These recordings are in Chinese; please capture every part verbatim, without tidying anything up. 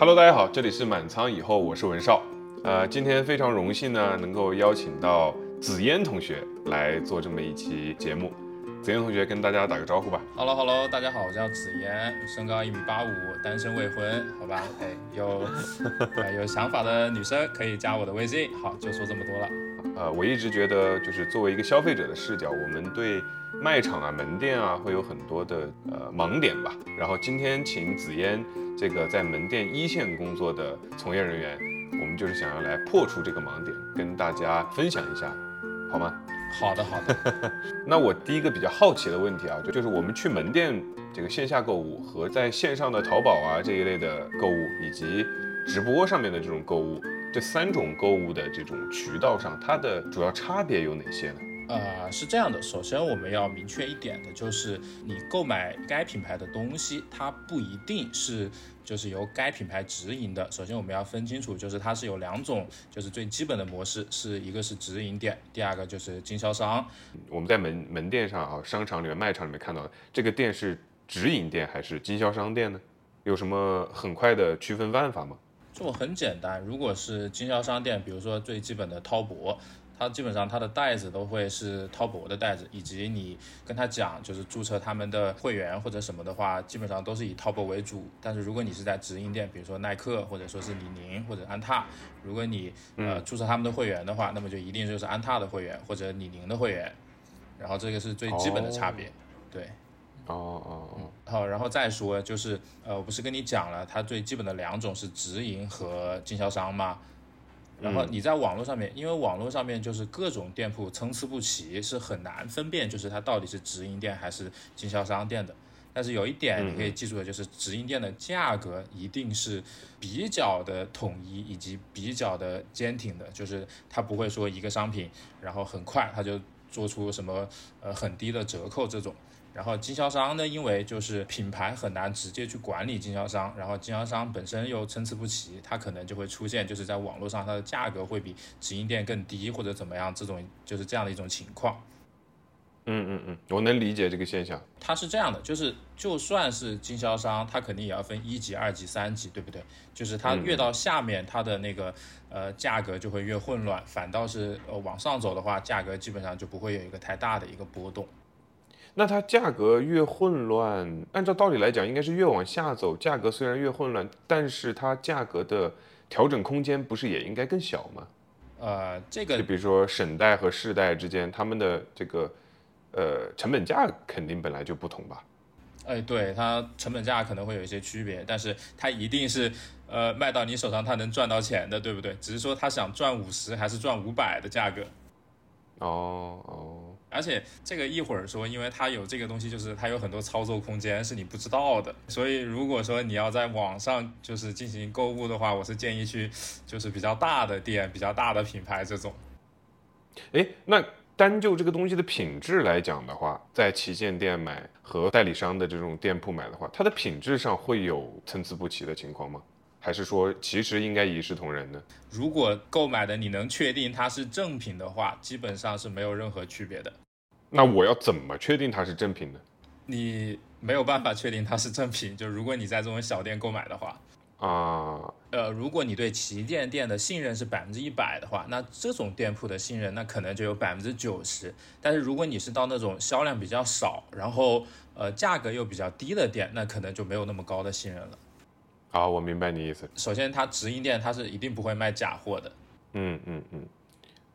Hello， 大家好，这里是满仓以后，我是文少。呃，今天非常荣幸呢，能够邀请到紫嫣同学来做这么一期节目。紫嫣同学跟大家打个招呼吧。Hello Hello， 大家好，我叫紫嫣，身高一米八五，单身未婚，好吧？哎，有呃有想法的女生可以加我的微信。好，就说这么多了。呃，我一直觉得，就是作为一个消费者的视角，我们对卖场啊、门店啊，会有很多的呃盲点吧。然后今天请紫嫣这个在门店一线工作的从业人员，我们就是想要来破除这个盲点，跟大家分享一下，好吗？好的，好的。那我第一个比较好奇的问题啊，就就是我们去门店这个线下购物和在线上的淘宝啊这一类的购物，以及直播上面的这种购物，这三种购物的这种渠道上，它的主要差别有哪些呢？呃，是这样的，首先我们要明确一点的就是，你购买该品牌的东西，它不一定是就是由该品牌直营的。首先我们要分清楚，就是它是有两种，就是最基本的模式，是一个是直营店，第二个就是经销商。我们在门门店上啊，商场里面、卖场里面看到的，这个店是直营店还是经销商店呢？有什么很快的区分办法吗？这种很简单，如果是经销商店，比如说最基本的滔博。它基本上它的袋子都会是滔博的袋子，以及你跟他讲就是注册他们的会员或者什么的话，基本上都是以滔博为主。但是如果你是在直营店，比如说耐克或者说是李宁或者安踏，如果你呃注册他们的会员的话，那么就一定就是安踏的会员或者李宁的会员。然后这个是最基本的差别，哦、对。哦哦哦，好，然后再说就是呃，我不是跟你讲了，它最基本的两种是直营和经销商吗？然后你在网络上面，因为网络上面就是各种店铺参差不齐，是很难分辨就是它到底是直营店还是经销商店的。但是有一点你可以记住的就是，直营店的价格一定是比较的统一以及比较的坚挺的，就是它不会说一个商品然后很快它就做出什么呃很低的折扣这种。然后经销商呢，因为就是品牌很难直接去管理经销商，然后经销商本身又参差不齐，它可能就会出现就是在网络上它的价格会比直营店更低或者怎么样，这种就是这样的一种情况。嗯嗯嗯，我能理解这个现象。它是这样的，就是就算是经销商，它肯定也要分一级、二级、三级，对不对？就是它越到下面，它的那个呃价格就会越混乱，反倒是呃往上走的话，价格基本上就不会有一个太大的一个波动。那它价格越混乱，按照道理来讲，应该是越往下走，价格虽然越混乱，但是它价格的调整空间不是也应该更小吗？呃，这个就比如说省代和市代之间，他们的这个呃成本价肯定本来就不同吧？哎，对，它成本价可能会有一些区别，但是它一定是呃卖到你手上，它能赚到钱的，对不对？只是说他想赚五十还是赚五百的价格。哦哦。而且这个一会儿说，因为它有这个东西，就是它有很多操作空间是你不知道的，所以如果说你要在网上就是进行购物的话，我是建议去就是比较大的店、比较大的品牌这种。哎，那单就这个东西的品质来讲的话，在旗舰店买和代理商的这种店铺买的话，它的品质上会有参差不齐的情况吗？还是说其实应该一视同仁呢？如果购买的你能确定它是正品的话，基本上是没有任何区别的。那我要怎么确定它是正品呢？你没有办法确定它是正品，就如果你在这种小店购买的话啊，呃，如果你对旗舰店的信任是百分之一百的话，那这种店铺的信任那可能就有百分之九十。但是如果你是到那种销量比较少，然后呃价格又比较低的店，那可能就没有那么高的信任了。好，我明白你意思。首先，它直营店它是一定不会卖假货的。嗯嗯嗯。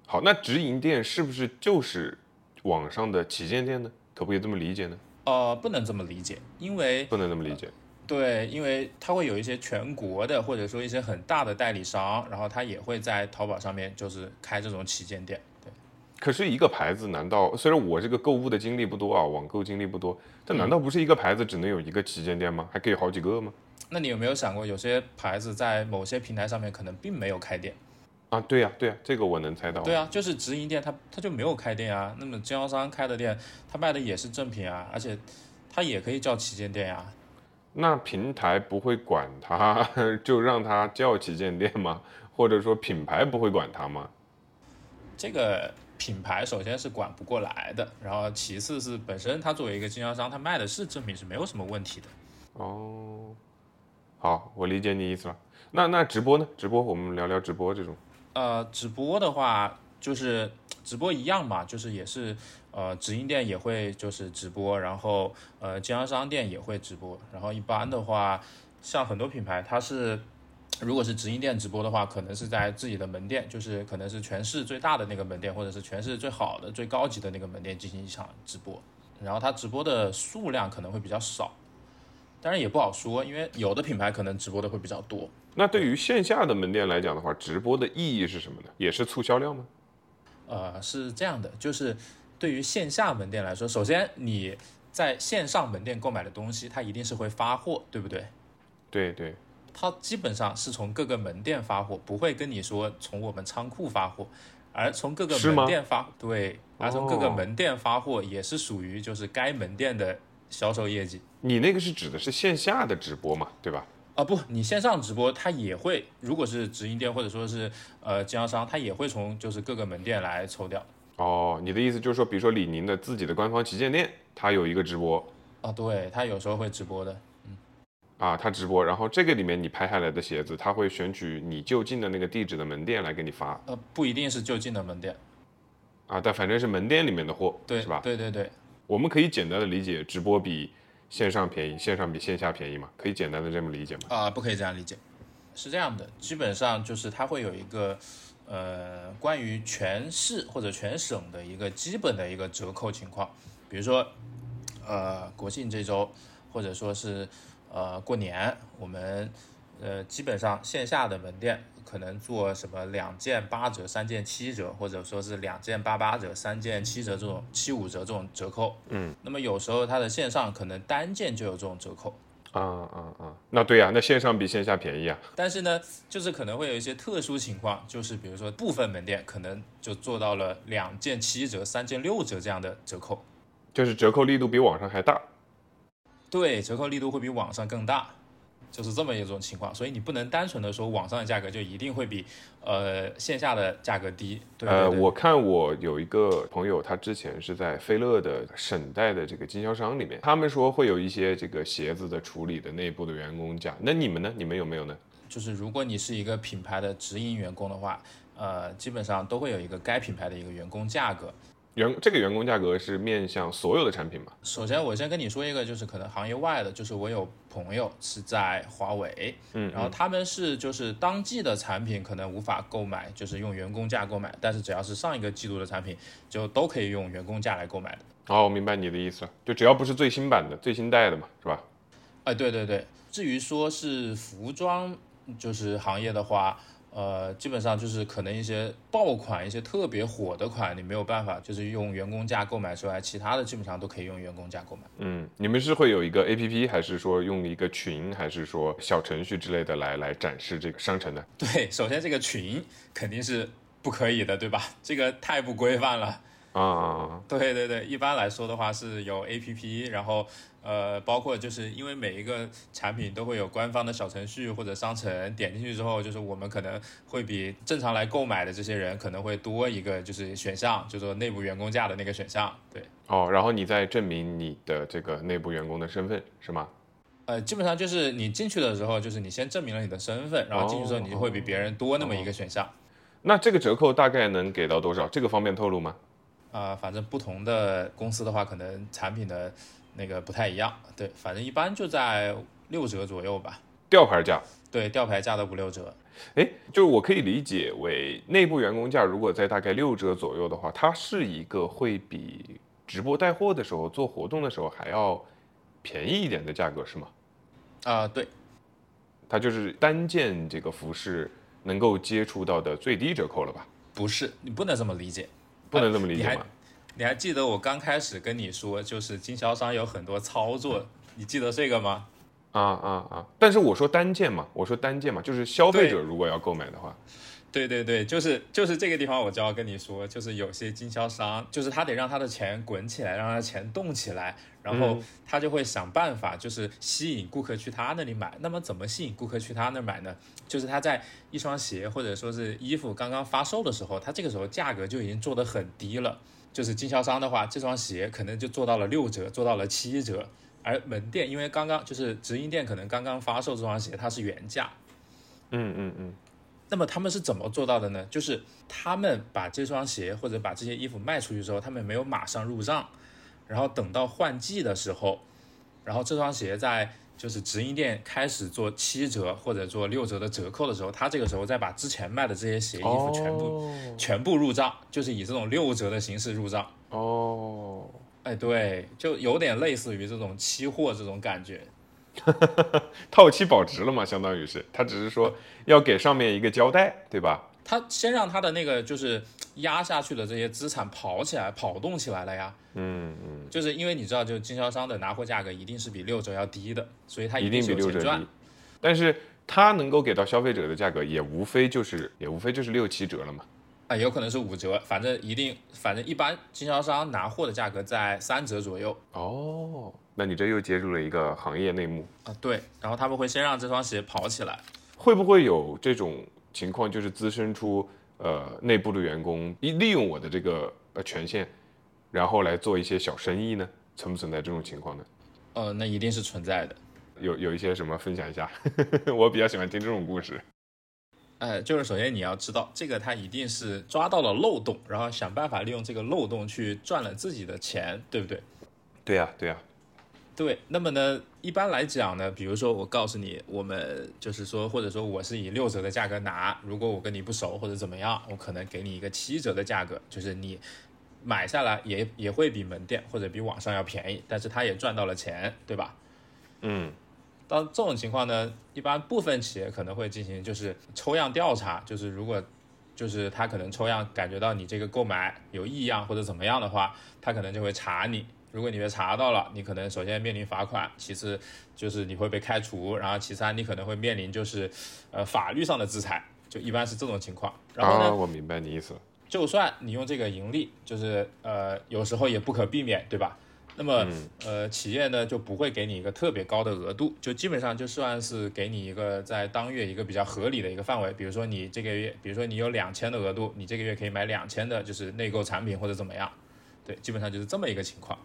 好，那直营店是不是就是网上的旗舰店呢？可不可以这么理解呢？呃，不能这么理解，因为不能这么理解。呃对，因为它会有一些全国的，或者说一些很大的代理商，然后它也会在淘宝上面就是开这种旗舰店。对。可是一个牌子，难道虽然我这个购物的经历不多啊，网购经历不多，但难道不是一个牌子只能有一个旗舰店吗？还可以有好几个吗？那你有没有想过，有些牌子在某些平台上面可能并没有开店啊？对呀、啊，对呀、啊，这个我能猜到。对啊，就是直营店它它就没有开店啊。那么经销商开的店，它卖的也是正品啊，而且它也可以叫旗舰店啊。那平台不会管它，就让它叫旗舰店吗？或者说品牌不会管它吗？这个品牌首先是管不过来的，然后其次是本身它作为一个经销商，它卖的是正品是没有什么问题的。哦。好，我理解你意思了。那那直播呢？直播我们聊聊直播这种。呃，直播的话，就是直播一样嘛，就是也是呃直营店也会就是直播，然后呃经销商店也会直播，然后一般的话，像很多品牌它是。如果是直营店直播的话，可能是在自己的门店，就是可能是全市最大的那个门店，或者是全市最好的、最高级的那个门店进行一场直播。然后它直播的数量可能会比较少，当然也不好说，因为有的品牌可能直播的会比较多。那对于线下的门店来讲的话，直播的意义是什么呢？也是促销量吗？呃，是这样的，就是对于线下门店来说，首先你在线上门店购买的东西，它一定是会发货，对不对？对对。它基本上是从各个门店发货，不会跟你说从我们仓库发货，而从各个门店发，对，而从各个门店发货也是属于就是该门店的销售业绩。你那个是指的是线下的直播嘛，对吧？啊不，你线上直播它也会，如果是直营店或者说是呃经销商，它也会从就是各个门店来抽掉。哦，你的意思就是说，比如说李宁的自己的官方旗舰店，它有一个直播。啊，对，它有时候会直播的。啊，他直播，然后这个里面你拍下来的鞋子，他会选取你就近的那个地址的门店来给你发。呃，不一定是就近的门店，啊，但反正是门店里面的货，对，是吧？对对对。我们可以简单的理解，直播比线上便宜，线上比线下便宜嘛？可以简单的这么理解吗？啊，不可以这样理解，是这样的，基本上就是它会有一个呃关于全市或者全省的一个基本的一个折扣情况，比如说呃国庆这周，或者说是。呃，过年我们呃基本上线下的门店可能做什么两件八折、三件七折，或者说是两件八八折、三件七折这种七五折这种折扣。嗯，那么有时候它的线上可能单件就有这种折扣。啊啊啊！那对呀、啊，那线上比线下便宜啊。但是呢，就是可能会有一些特殊情况，就是比如说部分门店可能就做到了两件七折、三件六折这样的折扣，就是折扣力度比网上还大。对，折扣力度会比网上更大，就是这么一种情况，所以你不能单纯的说网上的价格就一定会比呃线下的价格低。对对对。呃，我看我有一个朋友，他之前是在菲乐的省代的这个经销商里面，他们说会有一些这个鞋子的处理的内部的员工价。那你们呢？你们有没有呢？就是如果你是一个品牌的直营员工的话，呃，基本上都会有一个该品牌的一个员工价格。员这个员工价格是面向所有的产品吗？首先我先跟你说一个，就是可能行业外的，就是我有朋友是在华为，嗯，然后他们是就是当季的产品可能无法购买，就是用员工价购买，但是只要是上一个季度的产品，就都可以用员工价来购买的。哦，我明白你的意思了，就只要不是最新版的、最新代的嘛，是吧？哎，对对对。至于说是服装就是行业的话。呃，基本上就是可能一些爆款、一些特别火的款，你没有办法，就是用员工价购买出来，其他的基本上都可以用员工价购买。嗯，你们是会有一个 A P P， 还是说用一个群，还是说小程序之类的来来展示这个商城的？对，首先这个群肯定是不可以的，对吧？这个太不规范了。啊，对对对，一般来说的话是有 A P P， 然后呃，包括就是因为每一个产品都会有官方的小程序或者商城，点进去之后，就是我们可能会比正常来购买的这些人可能会多一个就是选项，就是内部员工价的那个选项，对。哦，然后你再证明你的这个内部员工的身份是吗？呃，基本上就是你进去的时候，就是你先证明了你的身份，然后进去之后你就会比别人多那么一个选项。哦哦、那这个折扣大概能给到多少？这个方便透露吗？啊、呃，反正不同的公司的话，可能产品的那个不太一样。对，反正一般就在六折左右吧。吊牌价。对，吊牌价的五六折。哎，就是我可以理解为内部员工价如果在大概六折左右的话，它是一个会比直播带货的时候做活动的时候还要便宜一点的价格，是吗？啊、呃，对。它就是单件这个服饰能够接触到的最低折扣了吧？不是，你不能这么理解。不能这么理解吗、啊你还？你还记得我刚开始跟你说，就是经销商有很多操作，你记得这个吗？啊啊啊！但是我说单件嘛，我说单件嘛，就是消费者如果要购买的话，对对对，就是就是这个地方我就要跟你说，就是有些经销商，就是他得让他的钱滚起来，让他的钱动起来，然后他就会想办法，就是吸引顾客去他那里买。那么怎么吸引顾客去他那买呢？就是他在一双鞋或者说是衣服刚刚发售的时候，他这个时候价格就已经做得很低了，就是经销商的话，这双鞋可能就做到了六折，做到了七折。而门店因为刚刚就是直营店可能刚刚发售这双鞋，它是原价。嗯嗯嗯。那么他们是怎么做到的呢？就是他们把这双鞋或者把这些衣服卖出去之后，他们没有马上入账，然后等到换季的时候，然后这双鞋在就是直营店开始做七折或者做六折的折扣的时候，他这个时候再把之前卖的这些鞋衣服全部、oh. 全部入账，就是以这种六折的形式入账。哦、oh. 哎，对，就有点类似于这种期货这种感觉。套期保值了嘛，相当于是他只是说要给上面一个交代，对吧？他先让他的那个就是压下去的这些资产跑起来跑动起来了呀。嗯嗯，就是因为你知道就经销商的拿货价格一定是比六折要低的，所以他一定是有钱赚，一定比六折低，但是他能够给到消费者的价格也无非就是也无非就是六七折了嘛。啊，有可能是五折，反正一定，反正一般经销商拿货的价格在三折左右。哦，那你这又接触了一个行业内幕啊。对，然后他们会先让这双鞋跑起来。会不会有这种情况，就是滋生出呃内部的员工利用我的这个呃权限，然后来做一些小生意呢？存不存在这种情况呢？呃，那一定是存在的。有有一些什么分享一下？我比较喜欢听这种故事。呃，就是首先你要知道，这个他一定是抓到了漏洞，然后想办法利用这个漏洞去赚了自己的钱，对不对？对呀，对呀，对。那么呢，一般来讲呢，比如说我告诉你，我们就是说，或者说我是以六折的价格拿，如果我跟你不熟或者怎么样，我可能给你一个七折的价格，就是你买下来也也会比门店或者比网上要便宜，但是他也赚到了钱，对吧？嗯。到这种情况呢，一般部分企业可能会进行就是抽样调查，就是如果就是他可能抽样感觉到你这个购买有异样或者怎么样的话，他可能就会查你。如果你被查到了，你可能首先面临罚款，其次就是你会被开除，然后其三你可能会面临就是呃法律上的制裁，就一般是这种情况。然后呢，哦，我明白你意思了。就算你用这个盈利，就是呃有时候也不可避免，对吧？那么呃，企业呢就不会给你一个特别高的额度，就基本上就算是给你一个在当月一个比较合理的一个范围。比如说你这个月，比如说你有两千的额度，你这个月可以买两千的就是内购产品或者怎么样，对，基本上就是这么一个情况。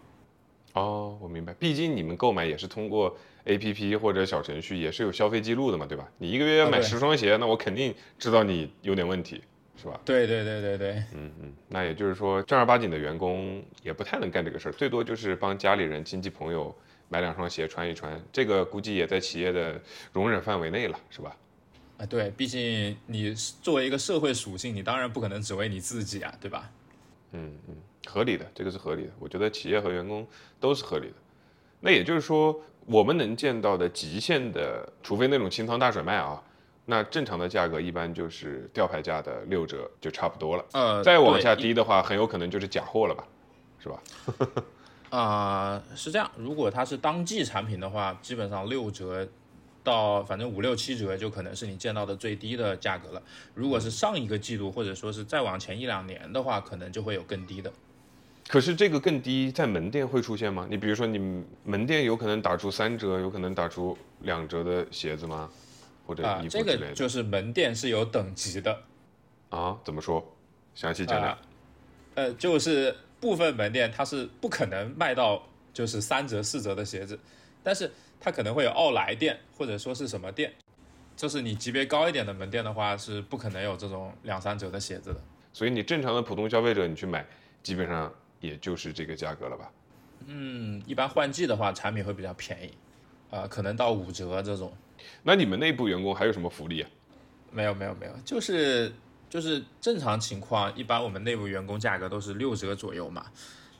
哦，我明白。毕竟你们购买也是通过 A P P 或者小程序，也是有消费记录的嘛，对吧？你一个月要买十双鞋，哦，那我肯定知道你有点问题，是吧？对对对对对，嗯嗯，那也就是说，正儿八经的员工也不太能干这个事儿，最多就是帮家里人、亲戚朋友买两双鞋穿一穿，这个估计也在企业的容忍范围内了，是吧？啊，对，毕竟你作为一个社会属性，你当然不可能只为你自己啊，对吧？嗯嗯，合理的，这个是合理的，我觉得企业和员工都是合理的。那也就是说，我们能见到的极限的，除非那种清仓大甩卖啊。那正常的价格一般就是吊牌价的六折就差不多了，呃，再往下低的话，很有可能就是假货了吧，是吧？啊、呃，是这样。如果它是当季产品的话，基本上六折到反正五六七折就可能是你见到的最低的价格了。如果是上一个季度或者说是再往前一两年的话，可能就会有更低的。可是这个更低在门店会出现吗？你比如说你门店有可能打出三折，有可能打出两折的鞋子吗？或者啊，这个就是门店是有等级的啊？怎么说？详细讲讲。呃, 呃，就是部分门店它是不可能卖到就是三折四折的鞋子，但是它可能会有奥莱店或者说是什么店，就是你级别高一点的门店的话是不可能有这种两三折的鞋子的。所以你正常的普通消费者你去买，基本上也就是这个价格了吧？嗯，一般换季的话产品会比较便宜，呃，可能到五折这种。那你们内部员工还有什么福利啊？没有没有没有，就是就是正常情况，一般我们内部员工价格都是六折左右嘛。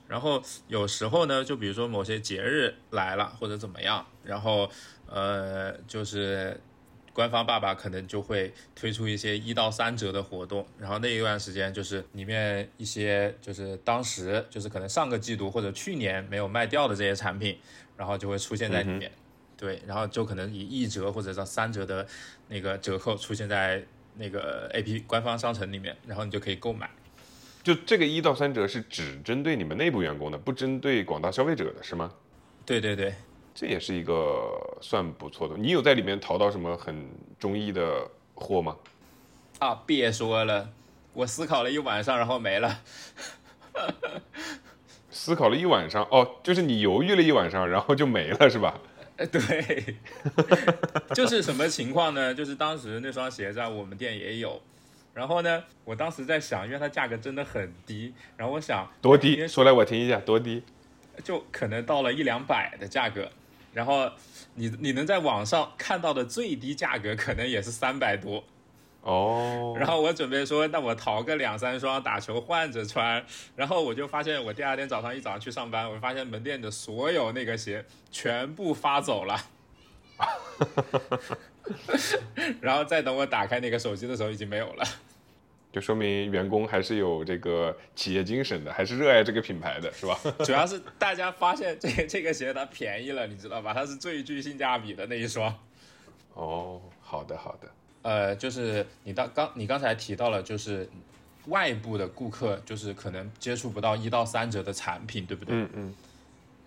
然后有时候呢，就比如说某些节日来了或者怎么样，然后呃，就是官方爸爸可能就会推出一些一到三折的活动，然后那一段时间就是里面一些就是当时就是可能上个季度或者去年没有卖掉的这些产品，然后就会出现在里面。嗯，对，然后就可能以一折或者到三折的那个折扣出现在那个 A P P 官方商城里面，然后你就可以购买。就这个一到三折是只针对你们内部员工的，不针对广大消费者的是吗？对对对，这也是一个算不错的。你有在里面淘到什么很中意的货吗？啊，别说了，我思考了一晚上，然后没了。思考了一晚上，哦，就是你犹豫了一晚上，然后就没了，是吧？对，就是什么情况呢？就是当时那双鞋在我们店也有，然后呢，我当时在想，因为它价格真的很低，然后我想多低？说来我听一下，多低？就可能到了一两百的价格，然后你你能在网上看到的最低价格可能也是三百多。哦、oh. 然后我准备说那我淘个两三双打球换着穿，然后我就发现我第二天早上一早上去上班，我发现门店的所有那个鞋全部发走了然后再等我打开那个手机的时候已经没有了，就说明员工还是有这个企业精神的，还是热爱这个品牌的，是吧？主要是大家发现这个、这个鞋它便宜了，你知道吧？它是最具性价比的那一双。哦、oh, 好的好的。呃，就是你到刚你刚才提到了，就是外部的顾客就是可能接触不到一到三折的产品，对不对？嗯嗯。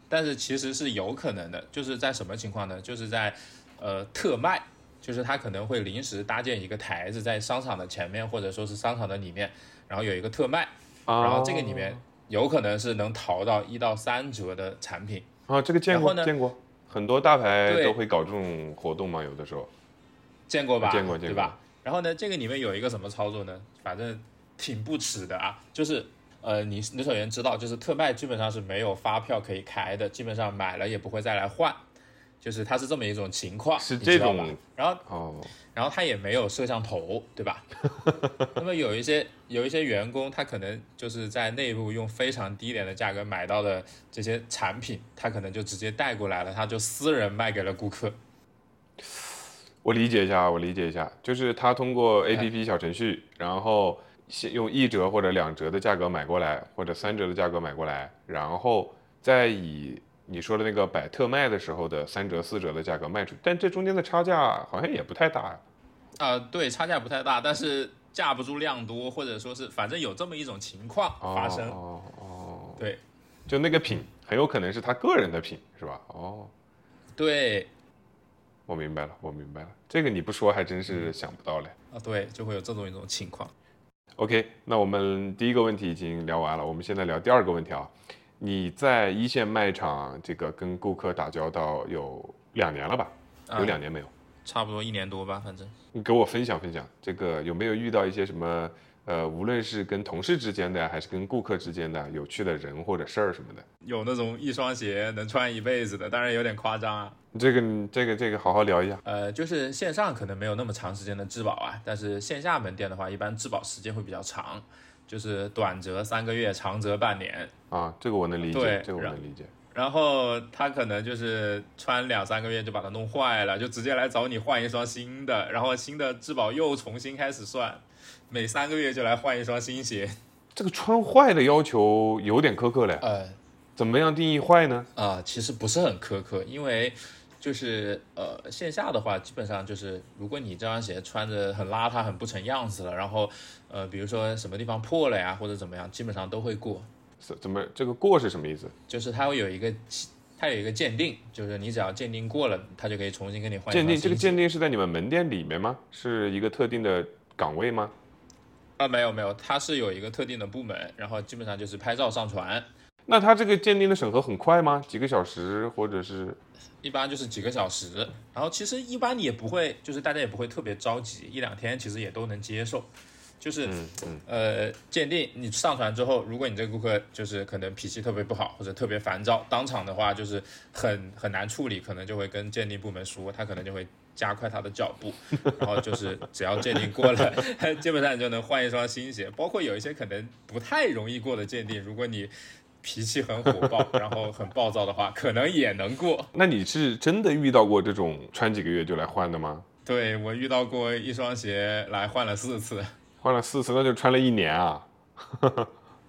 但是其实是有可能的，就是在什么情况呢？就是在呃特卖，就是他可能会临时搭建一个台子在商场的前面，或者说是商场的里面，然后有一个特卖，然后这个里面有可能是能淘到一到三折的产品。啊，这个见过见过，很多大牌都会搞这种活动嘛，有的时候。见过吧？见过，见过，对吧？然后呢，这个里面有一个什么操作呢？反正挺不耻的啊，就是呃，你你首先知道，就是特卖基本上是没有发票可以开的，基本上买了也不会再来换，就是它是这么一种情况，是这种。然后、哦、然后它也没有摄像头，对吧？那么有一些有一些员工，他可能就是在内部用非常低廉的价格买到的这些产品，他可能就直接带过来了，他就私人卖给了顾客。我理解一下，我理解一下，就是他通过 A P P 小程序，然后用一折或者两折的价格买过来，或者三折的价格买过来，然后再以你说的那个摆特卖的时候的三折、四折的价格卖出，但这中间的差价好像也不太大呀。啊、呃，对，差价不太大，但是架不住量多，或者说是反正有这么一种情况发生。哦哦，对，就那个品很有可能是他个人的品，是吧？哦，对。我明白了，我明白了，这个你不说还真是想不到嘞。啊，对，就会有这种一种情况。OK， 那我们第一个问题已经聊完了，我们现在聊第二个问题啊。你在一线卖场这个跟顾客打交道有两年了吧？有两年没有？啊、差不多一年多吧，反正。你给我分享分享，这个有没有遇到一些什么呃，无论是跟同事之间的还是跟顾客之间的有趣的人或者事儿什么的？有那种一双鞋能穿一辈子的，当然有点夸张啊。这个这个这个好好聊一下。呃，就是线上可能没有那么长时间的质保啊，但是线下门店的话，一般质保时间会比较长，就是短则三个月，长则半年。啊，这个我能理解，对，这个我能理解。然后他可能就是穿两三个月就把它弄坏了，就直接来找你换一双新的，然后新的质保又重新开始算，每三个月就来换一双新鞋。这个穿坏的要求有点苛刻嘞。呃，怎么样定义坏呢？啊、呃，其实不是很苛刻，因为就是呃线下的话，基本上就是如果你这双鞋穿着很邋遢、很不成样子了，然后呃比如说什么地方破了呀，或者怎么样，基本上都会过。怎么这个过是什么意思？就是它会有一个，它有一个鉴定，就是你只要鉴定过了，它就可以重新给你换。鉴定这个鉴定是在你们门店里面吗？是一个特定的岗位吗？啊，没有没有，它是有一个特定的部门，然后基本上就是拍照上传。那它这个鉴定的审核很快吗？几个小时或者是？一般就是几个小时，然后其实一般也不会，就是大家也不会特别着急，一两天其实也都能接受。就是、嗯嗯、呃，鉴定你上传之后，如果你这个顾客就是可能脾气特别不好或者特别烦躁，当场的话就是很很难处理，可能就会跟鉴定部门说，他可能就会加快他的脚步，然后就是只要鉴定过了，基本上你就能换一双新鞋。包括有一些可能不太容易过的鉴定，如果你脾气很火爆，然后很暴躁的话，可能也能过。那你是真的遇到过这种穿几个月就来换的吗？对，我遇到过一双鞋来换了四次。换了四次，那就穿了一年啊！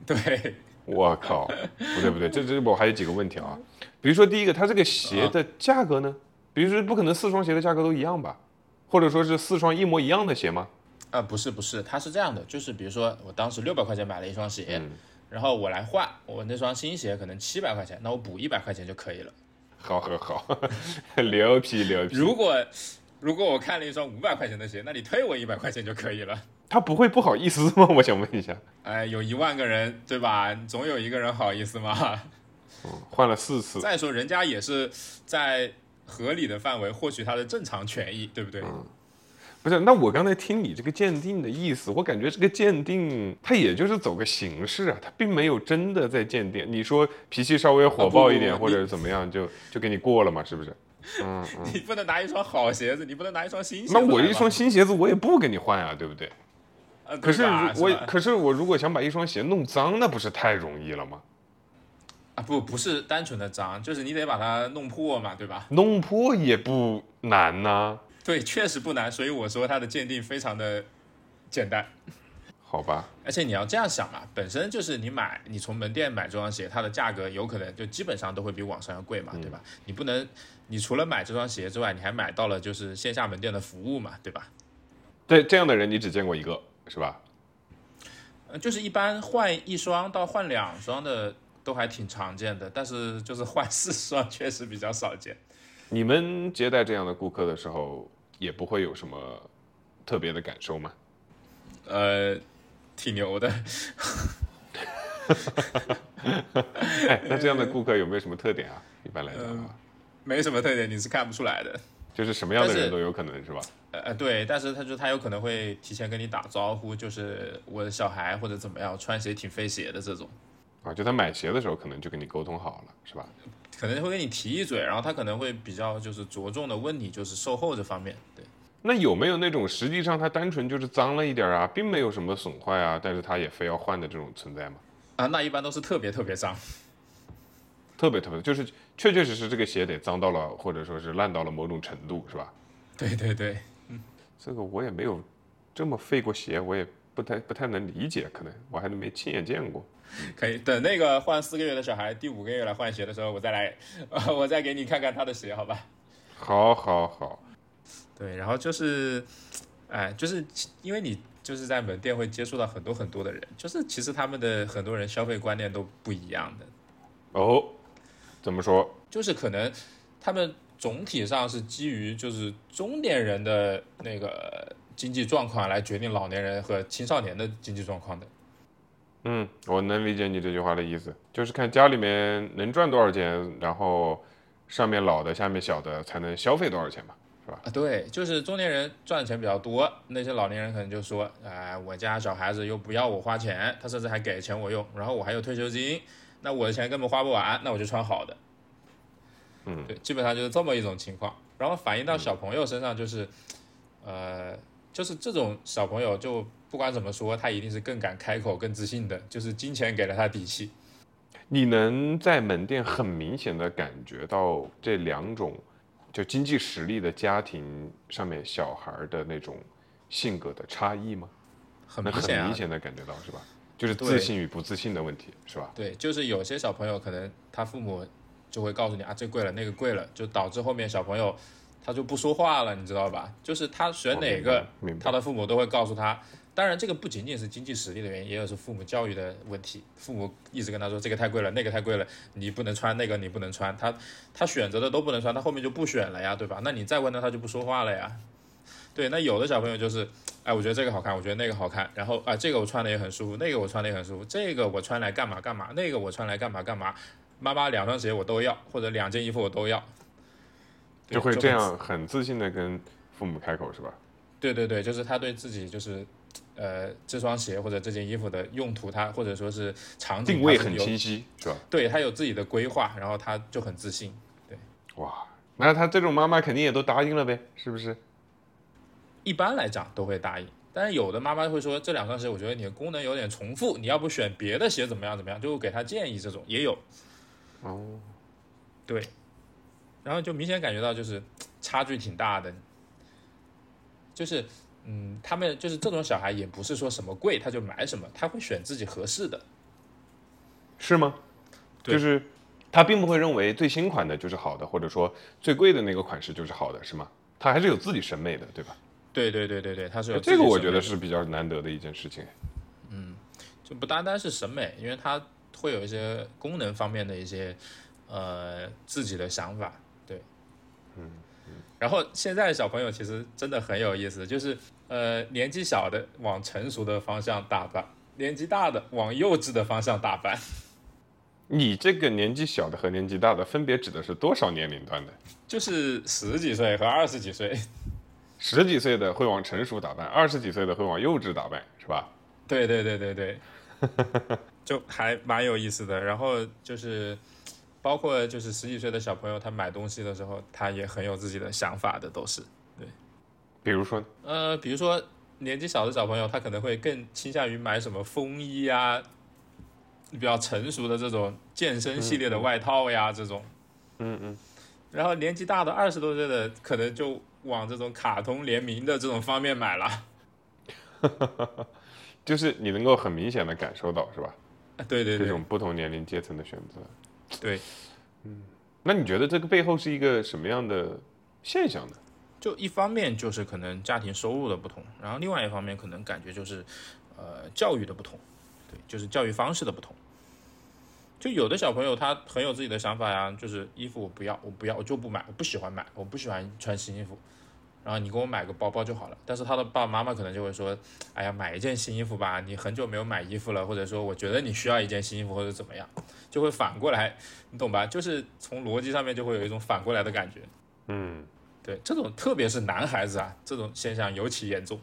对，我靠，不对不对，这这我还有几个问题啊。比如说第一个，它这个鞋的价格呢？比如说不可能四双鞋的价格都一样吧？或者说是四双一模一样的鞋吗？啊、呃，不是不是，它是这样的，就是比如说我当时六百块钱买了一双鞋，嗯、然后我来换我那双新鞋，可能七百块钱，那我补一百块钱就可以了。好好好，牛皮牛皮。如果如果我看了一双五百块钱的鞋，那你退我一百块钱就可以了。他不会不好意思吗？我想问一下。哎，有一万个人对吧？总有一个人好意思吗？嗯，换了四次。再说人家也是在合理的范围获取他的正常权益，对不对？嗯，不是，那我刚才听你这个鉴定的意思，我感觉这个鉴定它也就是走个形式啊，它并没有真的在鉴定。你说脾气稍微火爆一点、啊、或者怎么样就就给你过了嘛，是不是？嗯，你不能拿一双好鞋子，你不能拿一双新鞋子。那我一双新鞋子我也不给你换啊，对不对？啊、对，可是我是可是我如果想把一双鞋弄脏，那不是太容易了吗？啊，不不是单纯的脏，就是你得把它弄破嘛，对吧？弄破也不难呐、啊。对，确实不难，所以我说它的鉴定非常的简单。好吧。而且你要这样想嘛，本身就是你买，你从门店买这双鞋，它的价格有可能就基本上都会比网上要贵嘛，对吧？嗯、你不能，你除了买这双鞋之外，你还买到了就是线下门店的服务嘛，对吧？对，这样的人你只见过一个，是吧？呃，就是一般换一双到换两双的都还挺常见的，但是就是换四双确实比较少见。你们接待这样的顾客的时候，也不会有什么特别的感受吗？呃，挺牛的。哎，那这样的顾客有没有什么特点啊？一般来讲、呃，没什么特点，你是看不出来的。就是什么样的人都有可能 是, 是吧？呃对，但是他就他有可能会提前跟你打招呼，就是我的小孩或者怎么样，穿鞋挺费鞋的这种。啊，就他买鞋的时候可能就跟你沟通好了，是吧？可能会跟你提一嘴，然后他可能会比较就是着重的问你就是售后这方面。对。那有没有那种实际上他单纯就是脏了一点啊，并没有什么损坏啊，但是他也非要换的这种存在吗？啊，那一般都是特别特别脏。特别特别，就是确确实实这个鞋得脏到了，或者说是烂到了某种程度，是吧？对对对，嗯，这个我也没有这么废过鞋，我也不太不太能理解，可能我还没亲眼见过。可以等那个换四个月的小孩第五个月来换鞋的时候，我再来，我再给你看看他的鞋，好吧？好，好，好。对，然后就是，哎，就是因为你就是在门店会接触到很多很多的人，就是其实他们的很多人消费观念都不一样的。哦。怎么说？就是可能他们总体上是基于就是中年人的那个经济状况来决定老年人和青少年的经济状况的。嗯，我能理解你这句话的意思，就是看家里面能赚多少钱，然后上面老的下面小的才能消费多少钱嘛，是吧？啊，对，就是中年人赚钱比较多，那些老年人可能就说，哎、呃，我家小孩子又不要我花钱，他甚至还给钱我用，然后我还有退休金。那我的钱根本花不完，那我就穿好的。嗯，对，基本上就是这么一种情况。然后反映到小朋友身上，就是、嗯，呃，就是这种小朋友，就不管怎么说，他一定是更敢开口、更自信的，就是金钱给了他底气。你能在门店很明显的感觉到这两种，就经济实力的家庭上面小孩的那种性格的差异吗？很明显、啊，很明显的感觉到，是吧？就是自信与不自信的问题，是吧？对，就是有些小朋友可能他父母就会告诉你啊，这贵了那个贵了，就导致后面小朋友他就不说话了，你知道吧？就是他选哪个，他的父母都会告诉他。当然，这个不仅仅是经济实力的原因，也有是父母教育的问题。父母一直跟他说这个太贵了，那个太贵了，你不能穿那个，你不能穿。他他选择的都不能穿，他后面就不选了呀，对吧？那你再问他，他就不说话了呀。对，那有的小朋友就是，哎，我觉得这个好看，我觉得那个好看，然后啊、呃，这个我穿的也很舒服，那个我穿的也很舒服，这个我穿来干嘛干嘛，那个我穿来干嘛干嘛，妈妈两双鞋我都要，或者两件衣服我都要，就会这样很自信的跟父母开口，是吧？对对对，就是他对自己就是，呃，这双鞋或者这件衣服的用途他，他或者说是场景定位很清晰，是吧？对，他有自己的规划，然后他就很自信，对。哇，那他这种妈妈肯定也都答应了呗，是不是？一般来讲都会答应，但是有的妈妈会说这两双鞋我觉得你的功能有点重复，你要不选别的鞋怎么样怎么样，就给她建议，这种也有。哦，对，然后就明显感觉到就是差距挺大的，就是嗯，他们就是这种小孩也不是说什么贵他就买什么，他会选自己合适的，是吗？对，就是他并不会认为最新款的就是好的，或者说最贵的那个款式就是好的，是吗？他还是有自己审美的，对吧？对对对对对，他是有这个，我觉得是比较难得的一件事情。嗯，就不单单是审美，因为它会有一些功能方面的一些呃自己的想法，对。嗯嗯，然后现在的小朋友其实真的很有意思，就是呃年纪小的往成熟的方向打扮，年纪大的往幼稚的方向打扮。你这个年纪小的和年纪大的分别指的是多少年龄段的？就是十几岁和二十几岁。十几岁的会往成熟打扮，二十几岁的会往幼稚打扮，是吧？对对对对对，就还蛮有意思的。然后就是包括就是十几岁的小朋友，他买东西的时候，他也很有自己的想法的，都是对。比如说，呃，比如说年纪小的小朋友，他可能会更倾向于买什么风衣啊，比较成熟的这种健身系列的外套呀，嗯、这种。嗯嗯。然后年纪大的二十多岁的，可能就往这种卡通联名的这种方面买了。就是你能够很明显的感受到，是吧？对对对。这种不同年龄阶层的选择。对，嗯，那你觉得这个背后是一个什么样的现象呢？就一方面就是可能家庭收入的不同，然后另外一方面可能感觉就是，呃，教育的不同，对，就是教育方式的不同。就有的小朋友他很有自己的想法呀，就是衣服我不要，我不要，我就不买，我不喜欢买，我不喜欢穿新衣服，然后你给我买个包包就好了。但是他的爸爸妈妈可能就会说，哎呀，买一件新衣服吧，你很久没有买衣服了，或者说我觉得你需要一件新衣服或者怎么样。就会反过来，你懂吧？就是从逻辑上面就会有一种反过来的感觉。嗯，对，这种特别是男孩子啊，这种现象尤其严重。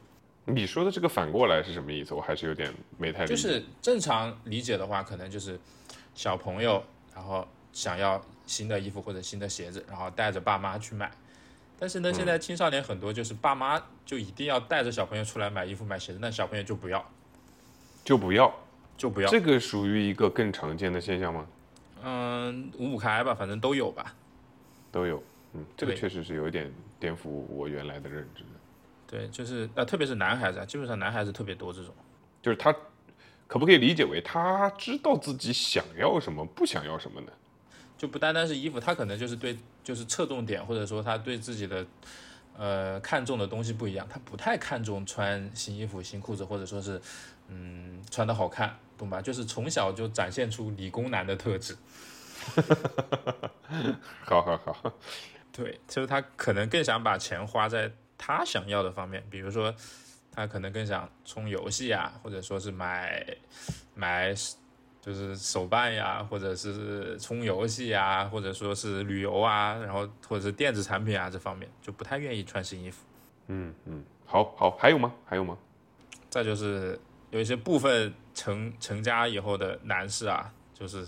你说的这个反过来是什么意思？我还是有点没太理解。就是正常理解的话，可能就是小朋友然后想要新的衣服或者新的鞋子，然后带着爸妈去买。但是呢，现在青少年很多就是爸妈就一定要带着小朋友出来买衣服买鞋子，那小朋友就不要，就不要。就不要，这个属于一个更常见的现象吗？嗯，五五开吧，反正都有吧，都有。嗯，这个确实是有一点颠覆我原来的认知的。对，就是呃，特别是男孩子啊，基本上男孩子特别多这种。就是他，可不可以理解为他知道自己想要什么，不想要什么呢？就不单单是衣服，他可能就是对，就是侧重点，或者说他对自己的，呃，看重的东西不一样，他不太看重穿新衣服、新裤子，或者说是，嗯，穿得好看。懂吧？就是从小就展现出理工男的特质。好好好，对，就是他可能更想把钱花在他想要的方面，比如说他可能更想充游戏啊，或者说是买买就是手办呀，或者是充游戏啊，或者说是旅游啊，然后或者是电子产品啊这方面，就不太愿意穿新衣服。嗯嗯，好好，还有吗？还有吗？再就是。有一些部分 成, 成家以后的男士啊，就是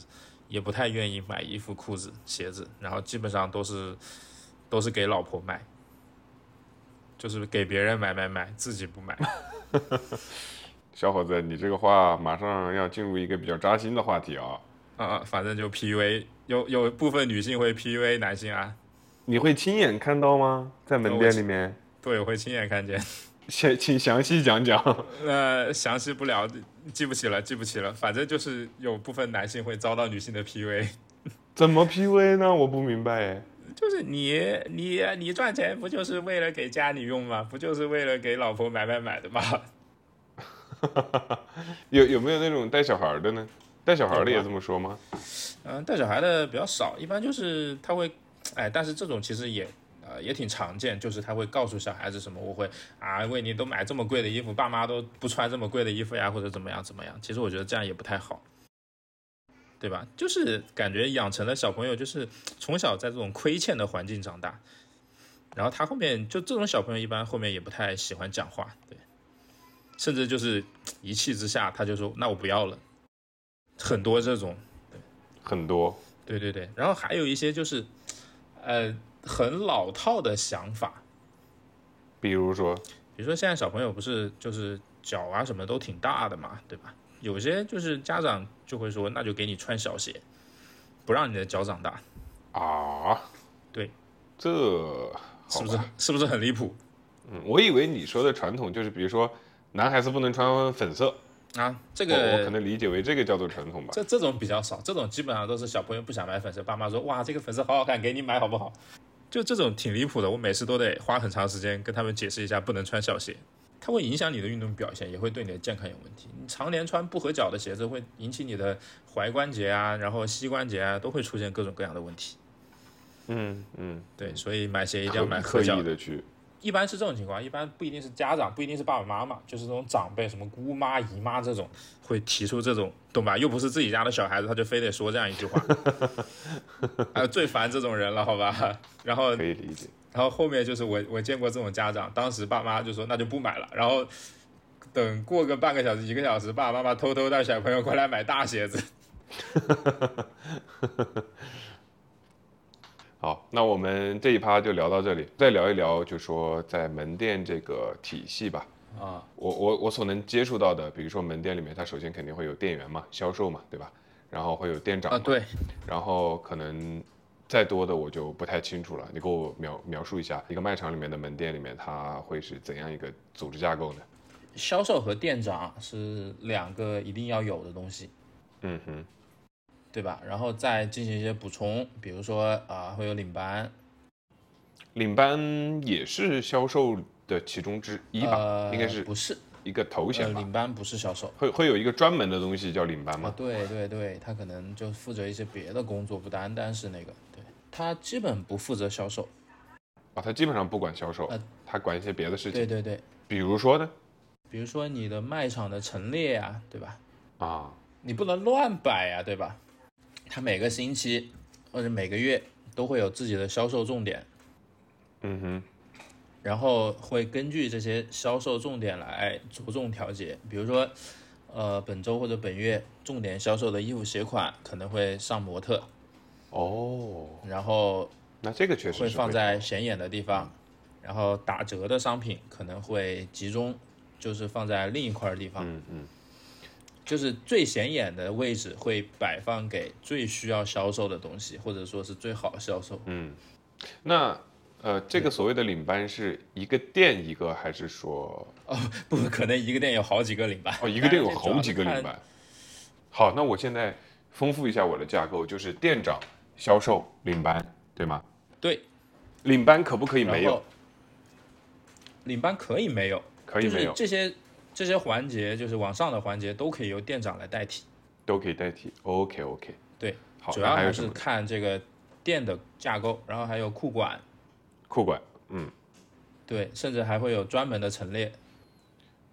也不太愿意买衣服、裤子、鞋子，然后基本上都是都是给老婆买，就是给别人买买买，自己不买。小伙子，你这个话马上要进入一个比较扎心的话题啊！啊，反正就 P U A， 有有部分女性会 P U A 男性啊。你会亲眼看到吗？在门店里面？对，我会亲眼看见。请详细讲讲。呃，详细不了，记不起了，记不起了。反正就是有部分男性会遭到女性的 P U A。怎么 P U A 呢？我不明白哎。就是你你你赚钱不就是为了给家里用吗？不就是为了给老婆买买买的吗？有有没有那种带小孩的呢？带小孩的也这么说吗？嗯、呃，带小孩的比较少，一般就是他会，哎，但是这种其实也。呃，也挺常见，就是他会告诉小孩子什么，我会啊，为你都买这么贵的衣服，爸妈都不穿这么贵的衣服呀，或者怎么样怎么样。其实我觉得这样也不太好，对吧？就是感觉养成了小朋友就是从小在这种亏欠的环境长大，然后他后面就这种小朋友一般后面也不太喜欢讲话，对，甚至就是一气之下他就说那我不要了，很多这种，对，很多，对对对。然后还有一些就是，呃。很老套的想法，比如说，比如说现在小朋友不是就是脚啊什么都挺大的嘛，对吧？有些就是家长就会说，那就给你穿小鞋，不让你的脚长大啊。对，这是不是是不是很离谱？嗯，我以为你说的传统就是，比如说男孩子不能穿粉色啊，这个 我, 我可能理解为这个叫做传统吧。这这种比较少，这种基本上都是小朋友不想买粉色，爸妈说哇这个粉色好好看，给你买好不好？就这种挺离谱的，我每次都得花很长时间跟他们解释一下不能穿小鞋，它会影响你的运动表现，也会对你的健康有问题。你常年穿不合脚的鞋子，会引起你的踝关节啊，然后膝关节啊，都会出现各种各样的问题。嗯嗯，对，所以买鞋一定要买合脚的去。一般是这种情况，一般不一定是家长，不一定是爸爸妈妈，就是这种长辈，什么姑妈、姨妈这种会提出这种，懂吧？又不是自己家的小孩子，他就非得说这样一句话，啊，最烦这种人了，好吧？然后可以理解。然后后面就是我我见过这种家长，当时爸妈就说那就不买了，然后等过个半个小时、一个小时，爸爸妈妈偷偷带小朋友过来买大鞋子。好，那我们这一趴就聊到这里，再聊一聊就说在门店这个体系吧。啊，我我我所能接触到的，比如说门店里面，它首先肯定会有店员嘛，销售嘛，对吧？然后会有店长啊，对。然后可能再多的我就不太清楚了，你给我描描述一下一个卖场里面的门店里面，它会是怎样一个组织架构呢？销售和店长是两个一定要有的东西。嗯哼。对吧？然后再进行一些补充，比如说啊、呃，会有领班，领班也是销售的其中之一吧？呃、应该是不是一个头衔吧、呃？领班不是销售，会会有一个专门的东西叫领班吗？啊、对对对，他可能就负责一些别的工作，不单单是那个，对，他基本不负责销售。啊、哦，他基本上不管销售、呃，他管一些别的事情。对对对，比如说呢？比如说你的卖场的陈列呀、啊，对吧？啊，你不能乱摆呀、啊，对吧？他每个星期或者每个月都会有自己的销售重点，嗯哼，然后会根据这些销售重点来着重调节。比如说，呃，本周或者本月重点销售的衣服鞋款可能会上模特，哦，然后那这个确实会放在显眼的地方，然后打折的商品可能会集中，就是放在另一块地方，嗯嗯。就是最显眼的位置会摆放给最需要销售的东西，或者说是最好销售。嗯，那呃，这个所谓的领班是一个店一个，还是说哦不可能一个店有好几个领班？哦，一个店有好几个领班。好，那我现在丰富一下我的架构，就是店长、销售、领班，对吗？对。领班可不可以没有？领班可以没有，可以没有、就是、这些。这些环节就是往上的环节都可以由店长来代替，都可以代替。OK OK， 对，好，主要还是看这个店的架构，然后还有库管，库管，嗯，对，甚至还会有专门的陈列，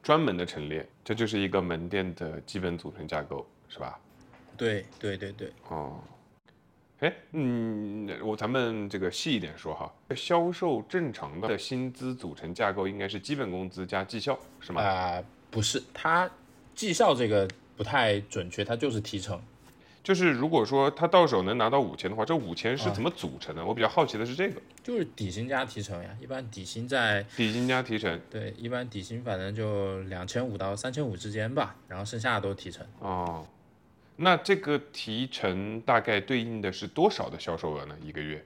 专门的陈列，这就是一个门店的基本组成架构，是吧？对对对对。哦，哎，嗯，我咱们这个细一点说哈，销售正常的薪资组成架构应该是基本工资加绩效，是吗？啊、呃，不是，它绩效这个不太准确，它就是提成。就是如果说他到手能拿到五千的话，这五千是怎么组成的、啊？我比较好奇的是这个。就是底薪加提成呀，一般底薪在底薪加提成，对，一般底薪反正就两千五到三千五之间吧，然后剩下的都提成。哦。那这个提成大概对应的是多少的销售额呢？一个月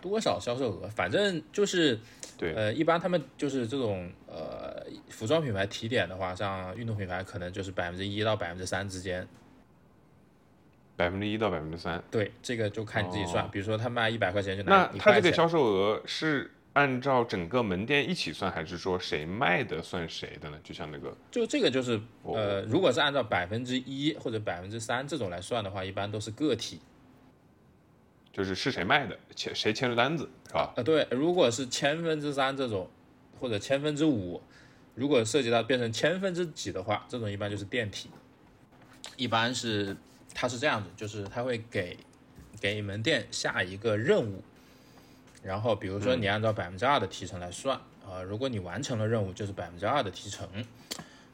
多少销售额？反正就是，对，呃，一般他们就是这种呃服装品牌提点的话，像运动品牌可能就是百分之一到百分之三之间，百分之一到百分之三。对，这个就看你自己算。哦、比如说他卖一百块钱就拿一块钱。那他这个销售额是按照整个门店一起算，还是说谁卖的算谁的呢？就像那个，就这个就是、哦、呃，如果是按照百分之一或者百分之三这种来算的话，一般都是个体，就是是谁卖的，谁签了单子，是吧？啊、呃，对，如果是千分之三这种，或者千分之五，如果涉及到变成千分之几的话，这种一般就是店体。一般是它是这样子，就是它会给给门店下一个任务。然后比如说你按照百分之二的提成来算、嗯呃、如果你完成了任务就是百分之二的提成，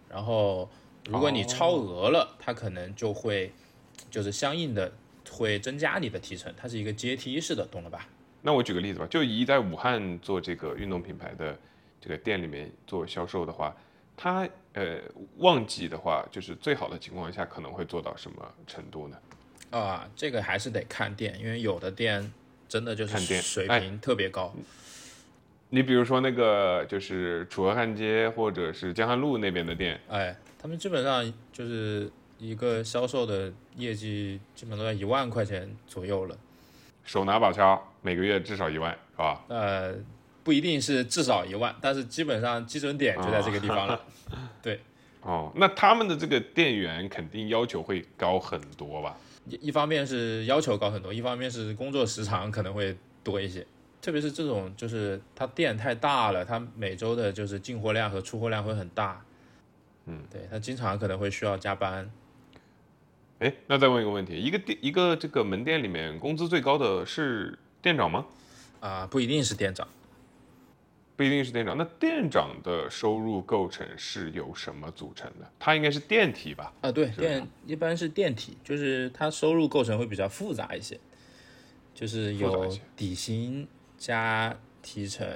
然后如果你超额了、哦、它可能就会就是相应的会增加你的提成，它是一个阶梯式的，懂了吧？那我举个例子吧，就以在武汉做这个运动品牌的这个店里面做销售的话，它呃旺季的话就是最好的情况下可能会做到什么程度呢？啊，这个还是得看店，因为有的店真的就是水平特别高、哎、你比如说那个就是楚河汉街或者是江汉路那边的店，哎，他们基本上就是一个销售的业绩基本都在一万块钱左右了，手拿把掐，每个月至少一万，是吧？呃，不一定是至少一万，但是基本上基准点就在这个地方了、哦、对。哦，那他们的这个店员肯定要求会高很多吧？一方面是要求高很多，一方面是工作时长可能会多一些。特别是这种就是它店太大了，它每周的就是进货量和出货量会很大，嗯，对，它经常可能会需要加班。哎，那再问一个问题，一 个, 一个这个门店里面工资最高的是店长吗？啊、呃，不一定是店长，不一定是店长。那店长的收入构成是由什么组成的？它应该是店体吧？啊、呃，对，店一般是店体，就是它收入构成会比较复杂一些，就是有底薪加提成，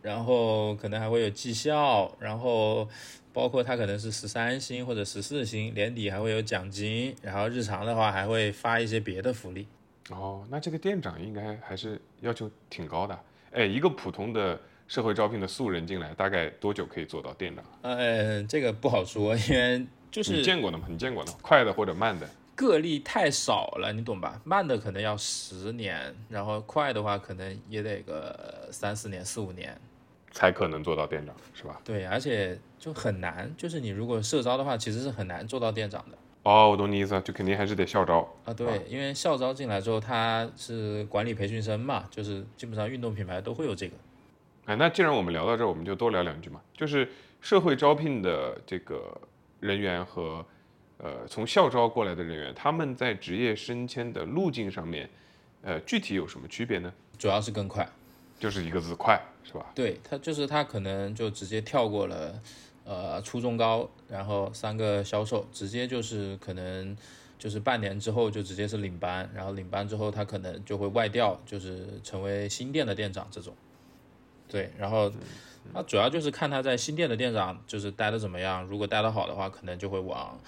然后可能还会有绩效，然后包括它可能是十三薪或者十四薪，年底还会有奖金，然后日常的话还会发一些别的福利。哦，那这个店长应该还是要求挺高的。哎，一个普通的社会招聘的素人进来，大概多久可以做到店长？呃，这个不好说，因为就是你见过的吗？你见过的，快的或者慢的？个例太少了，你懂吧？慢的可能要十年，然后快的话可能也得个三四年、四五年才可能做到店长，是吧？对，而且就很难，就是你如果社招的话，其实是很难做到店长的。哦，我懂你意思，就肯定还是得校招啊。对，啊，因为校招进来之后，他是管理培训生嘛，就是基本上运动品牌都会有这个。哎，那既然我们聊到这儿，我们就多聊两句嘛。就是社会招聘的这个人员和呃从校招过来的人员，他们在职业升迁的路径上面，呃具体有什么区别呢？主要是更快，就是一个字快，是吧？对，他就是他可能就直接跳过了。呃，初中高，然后三个销售，直接就是可能就是半年之后就直接是领班，然后领班之后他可能就会外调，就是成为新店的店长这种。对，然后那主要就是看他在新店的店长就是待得怎么样，如果待得好的话，可能就会往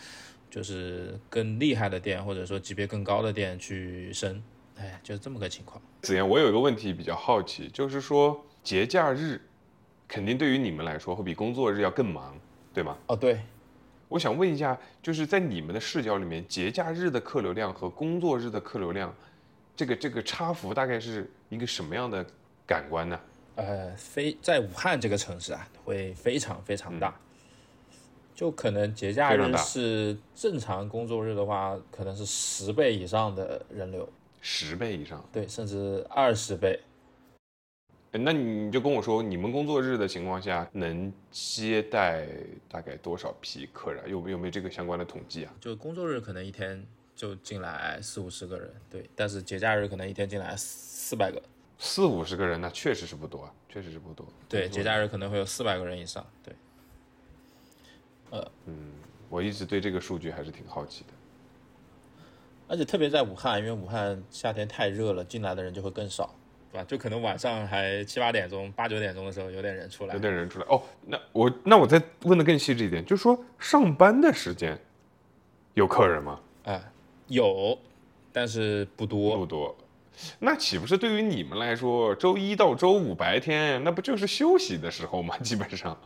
就是更厉害的店或者说级别更高的店去升。哎，就是这么个情况。子言，我有一个问题比较好奇，就是说节假日肯定对于你们来说会比工作日要更忙，对吗？哦，对。我想问一下，就是在你们的视角里面，节假日的客流量和工作日的客流量，这个这个差幅大概是一个什么样的感官呢？呃，非在武汉这个城市啊，会非常非常大。嗯，就可能节假日是正常工作日的话，可能是十倍以上的人流。十倍以上？对，甚至二十倍。那你就跟我说，你们工作日的情况下能接待大概多少批客人？有没有没有这个相关的统计啊？就工作日可能一天就进来四五十个人，对，但是节假日可能一天进来四百个。四五十个人那确实是不多，确实是不多。对，节假日可能会有四百个人以上，对。呃，嗯，我一直对这个数据还是挺好奇的。而且特别在武汉，因为武汉夏天太热了，进来的人就会更少。对吧？就可能晚上还七八点钟、八九点钟的时候有点人出来，有点人出来哦。那我那我再问的更细致一点，就是说上班的时间有客人吗？啊，有，但是不多，不多。那岂不是对于你们来说，周一到周五白天那不就是休息的时候吗？基本上，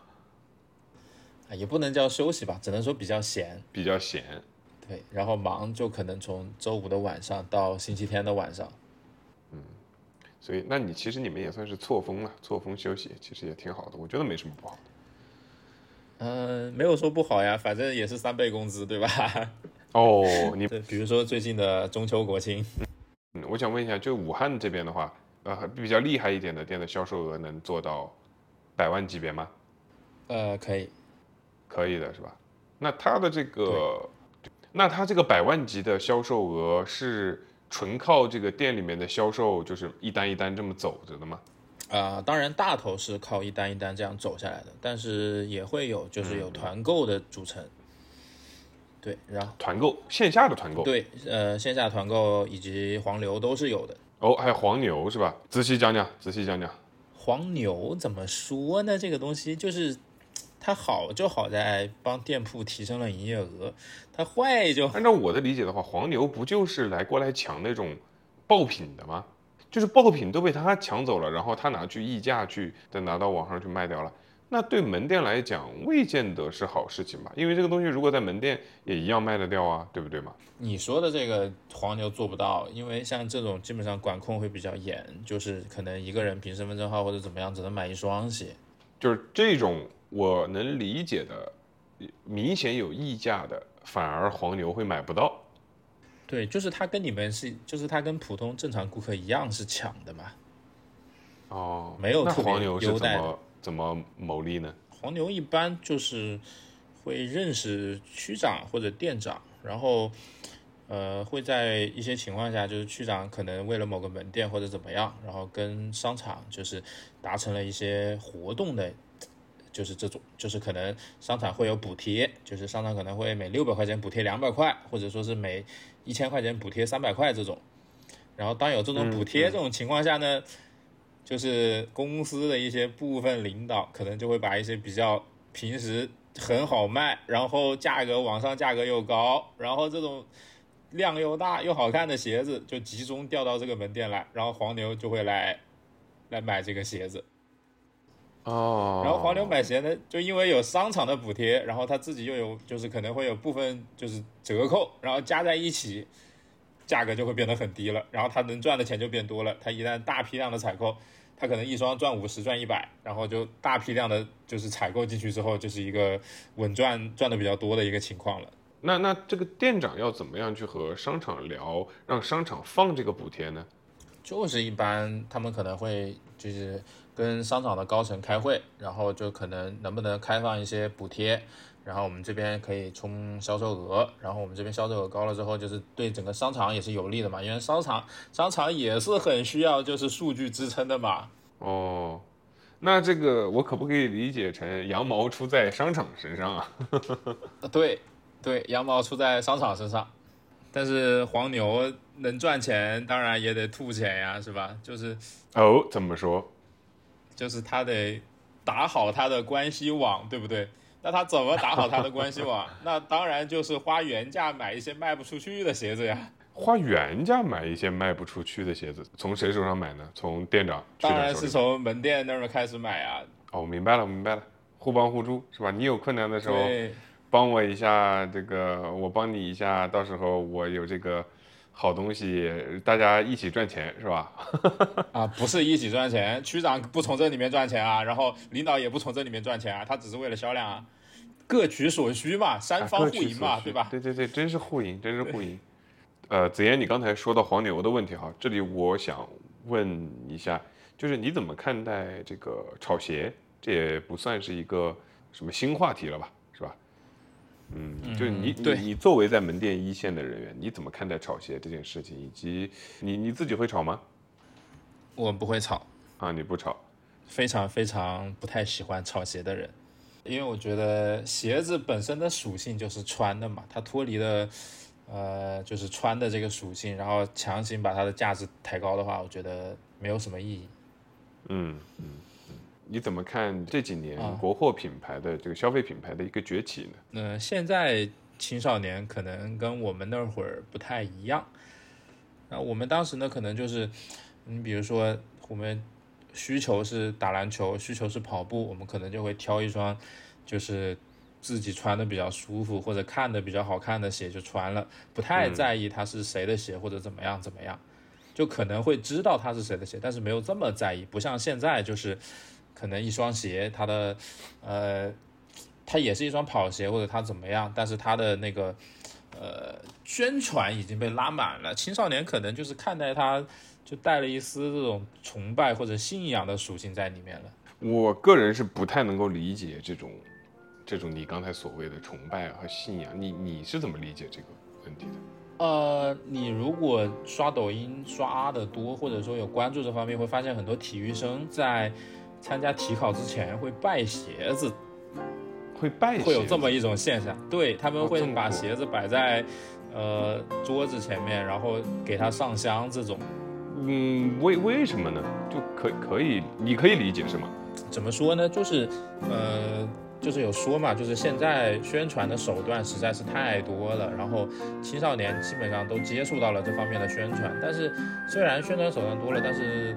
也不能叫休息吧，只能说比较闲，比较闲。对，然后忙就可能从周五的晚上到星期天的晚上。嗯。所以，那你其实你们也算是错峰了，错峰休息其实也挺好的，我觉得没什么不好的。嗯、呃，没有说不好呀，反正也是三倍工资，对吧？哦，你比如说最近的中秋国庆，嗯，我想问一下，就武汉这边的话，呃，比较厉害一点的店的销售额能做到百万级别吗？呃，可以，可以的是吧？那他的这个，那他这个百万级的销售额是？纯靠这个店里面的销售，就是一单一单这么走着的吗？啊、呃，当然大头是靠一单一单这样走下来的，但是也会有就是有团购的组成。嗯、对，然后团购线下的团购，对，呃，线下团购以及黄牛都是有的。哦，还有黄牛是吧？仔细讲讲，仔细讲讲。黄牛怎么说呢？这个东西就是。它好就好在帮店铺提升了营业额，它坏就按照我的理解的话，黄牛不就是来过来抢那种爆品的吗？就是爆品都被他抢走了，然后他拿去溢价去，再拿到网上去卖掉了。那对门店来讲，未见得是好事情吧？因为这个东西如果在门店也一样卖得掉啊，对不对嘛？你说的这个黄牛做不到，因为像这种基本上管控会比较严，就是可能一个人凭身份证号或者怎么样只能买一双鞋，就是这种。我能理解的，明显有溢价的，反而黄牛会买不到。对，就是他跟你们是，就是他跟普通正常顾客一样是抢的嘛。哦，没有特别优待。那黄牛是怎么怎么牟利呢？黄牛一般就是会认识区长或者店长，然后呃会在一些情况下，就是区长可能为了某个门店或者怎么样，然后跟商场就是达成了一些活动的。就是这种，就是可能商场会有补贴，就是商场可能会每六百块钱补贴两百块，或者说是每一千块钱补贴三百块这种。然后当有这种补贴这种情况下呢，嗯嗯、就是公司的一些部分领导可能就会把一些比较平时很好卖，然后价格往上价格又高，然后这种量又大又好看的鞋子就集中调到这个门店来，然后黄牛就会来来买这个鞋子。哦，然后黄牛买鞋呢，就因为有商场的补贴，然后他自己又有，就是可能会有部分就是折扣，然后加在一起，价格就会变得很低了，然后他能赚的钱就变多了。他一旦大批量的采购，他可能一双赚五十赚一百，然后就大批量的就是采购进去之后，就是一个稳赚赚的比较多的一个情况了。那那这个店长要怎么样去和商场聊，让商场放这个补贴呢？就是一般他们可能会就是跟商场的高层开会，然后就可能能不能开放一些补贴，然后我们这边可以冲销售额，然后我们这边销售额高了之后，就是对整个商场也是有利的嘛，因为商场商场也是很需要就是数据支撑的嘛。哦，那这个我可不可以理解成羊毛出在商场身上啊？对对，羊毛出在商场身上。但是黄牛能赚钱当然也得吐钱呀，是吧？就是哦，怎么说，就是他得打好他的关系网，对不对？那他怎么打好他的关系网？那当然就是花原价买一些卖不出去的鞋子呀。花原价买一些卖不出去的鞋子，从谁手上买呢？从店长？当然是从门店那边开始买啊。哦，明白了明白了，互帮互助，是吧？你有困难的时候帮我一下，这个我帮你一下，到时候我有这个好东西，大家一起赚钱，是吧？啊，不是一起赚钱，区长不从这里面赚钱啊，然后领导也不从这里面赚钱啊，他只是为了销量啊，各取所需嘛，三方互赢嘛，啊、对吧？对对对，真是互赢，真是互赢。呃，子言，你刚才说到黄牛的问题哈，这里我想问一下，就是你怎么看待这个炒鞋？这也不算是一个什么新话题了吧？嗯，就你、嗯、对你作为在门店一线的人员，你怎么看待炒鞋这件事情？以及你你自己会炒吗？我不会炒啊，你不炒，非常非常不太喜欢炒鞋的人，因为我觉得鞋子本身的属性就是穿的嘛，它脱离了呃就是穿的这个属性，然后强行把它的价值抬高的话，我觉得没有什么意义。嗯嗯，你怎么看这几年国货品牌的这个消费品牌的一个崛起呢？嗯、呃，现在青少年可能跟我们那会儿不太一样。那我们当时呢，可能就是你比如说我们需求是打篮球，需求是跑步，我们可能就会挑一双就是自己穿的比较舒服或者看的比较好看的鞋就穿了，不太在意它是谁的鞋或者怎么样怎么样，就可能会知道它是谁的鞋，但是没有这么在意，不像现在就是。可能一双鞋它的呃它也是一双跑鞋或者它怎么样，但是它的那个呃宣传已经被拉满了，青少年可能就是看待它就带了一丝这种崇拜或者信仰的属性在里面了。我个人是不太能够理解这种这种你刚才所谓的崇拜和信仰，你你是怎么理解这个问题的？呃，你如果刷抖音刷的多，或者说有关注这方面，会发现很多体育生在参加体考之前会拜鞋子，会拜鞋子，会有这么一种现象。对，他们会把鞋子摆在、哦、呃桌子前面，然后给它上香这种。嗯，为为什么呢？就可可以，你可以理解是吗？怎么说呢？就是呃，就是有说嘛，就是现在宣传的手段实在是太多了，然后青少年基本上都接触到了这方面的宣传。但是虽然宣传手段多了，但是。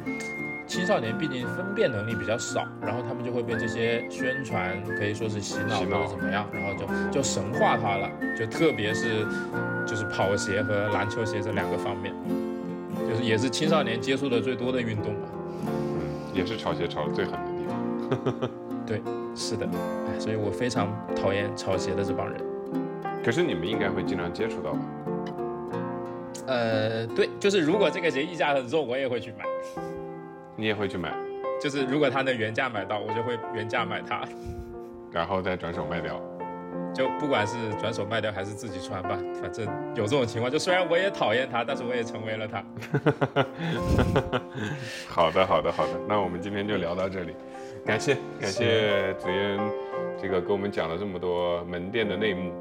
青少年毕竟分辨能力比较少，然后他们就会被这些宣传可以说是洗脑或者怎么样，然后就就神化它了，就特别是就是跑鞋和篮球鞋这两个方面，就是也是青少年接触的最多的运动嘛。嗯，也是炒鞋炒得最狠的地方。对，是的，哎，所以我非常讨厌炒鞋的这帮人。可是你们应该会经常接触到吧？呃，对，就是如果这个鞋溢价很重，我也会去买。你也会去买？就是如果他能原价买到，我就会原价买它，然后再转手卖掉。就不管是转手卖掉还是自己穿吧，反正有这种情况。就虽然我也讨厌它，但是我也成为了它。好的，好的，好的。那我们今天就聊到这里，感谢感谢子嫣这个给我们讲了这么多门店的内幕。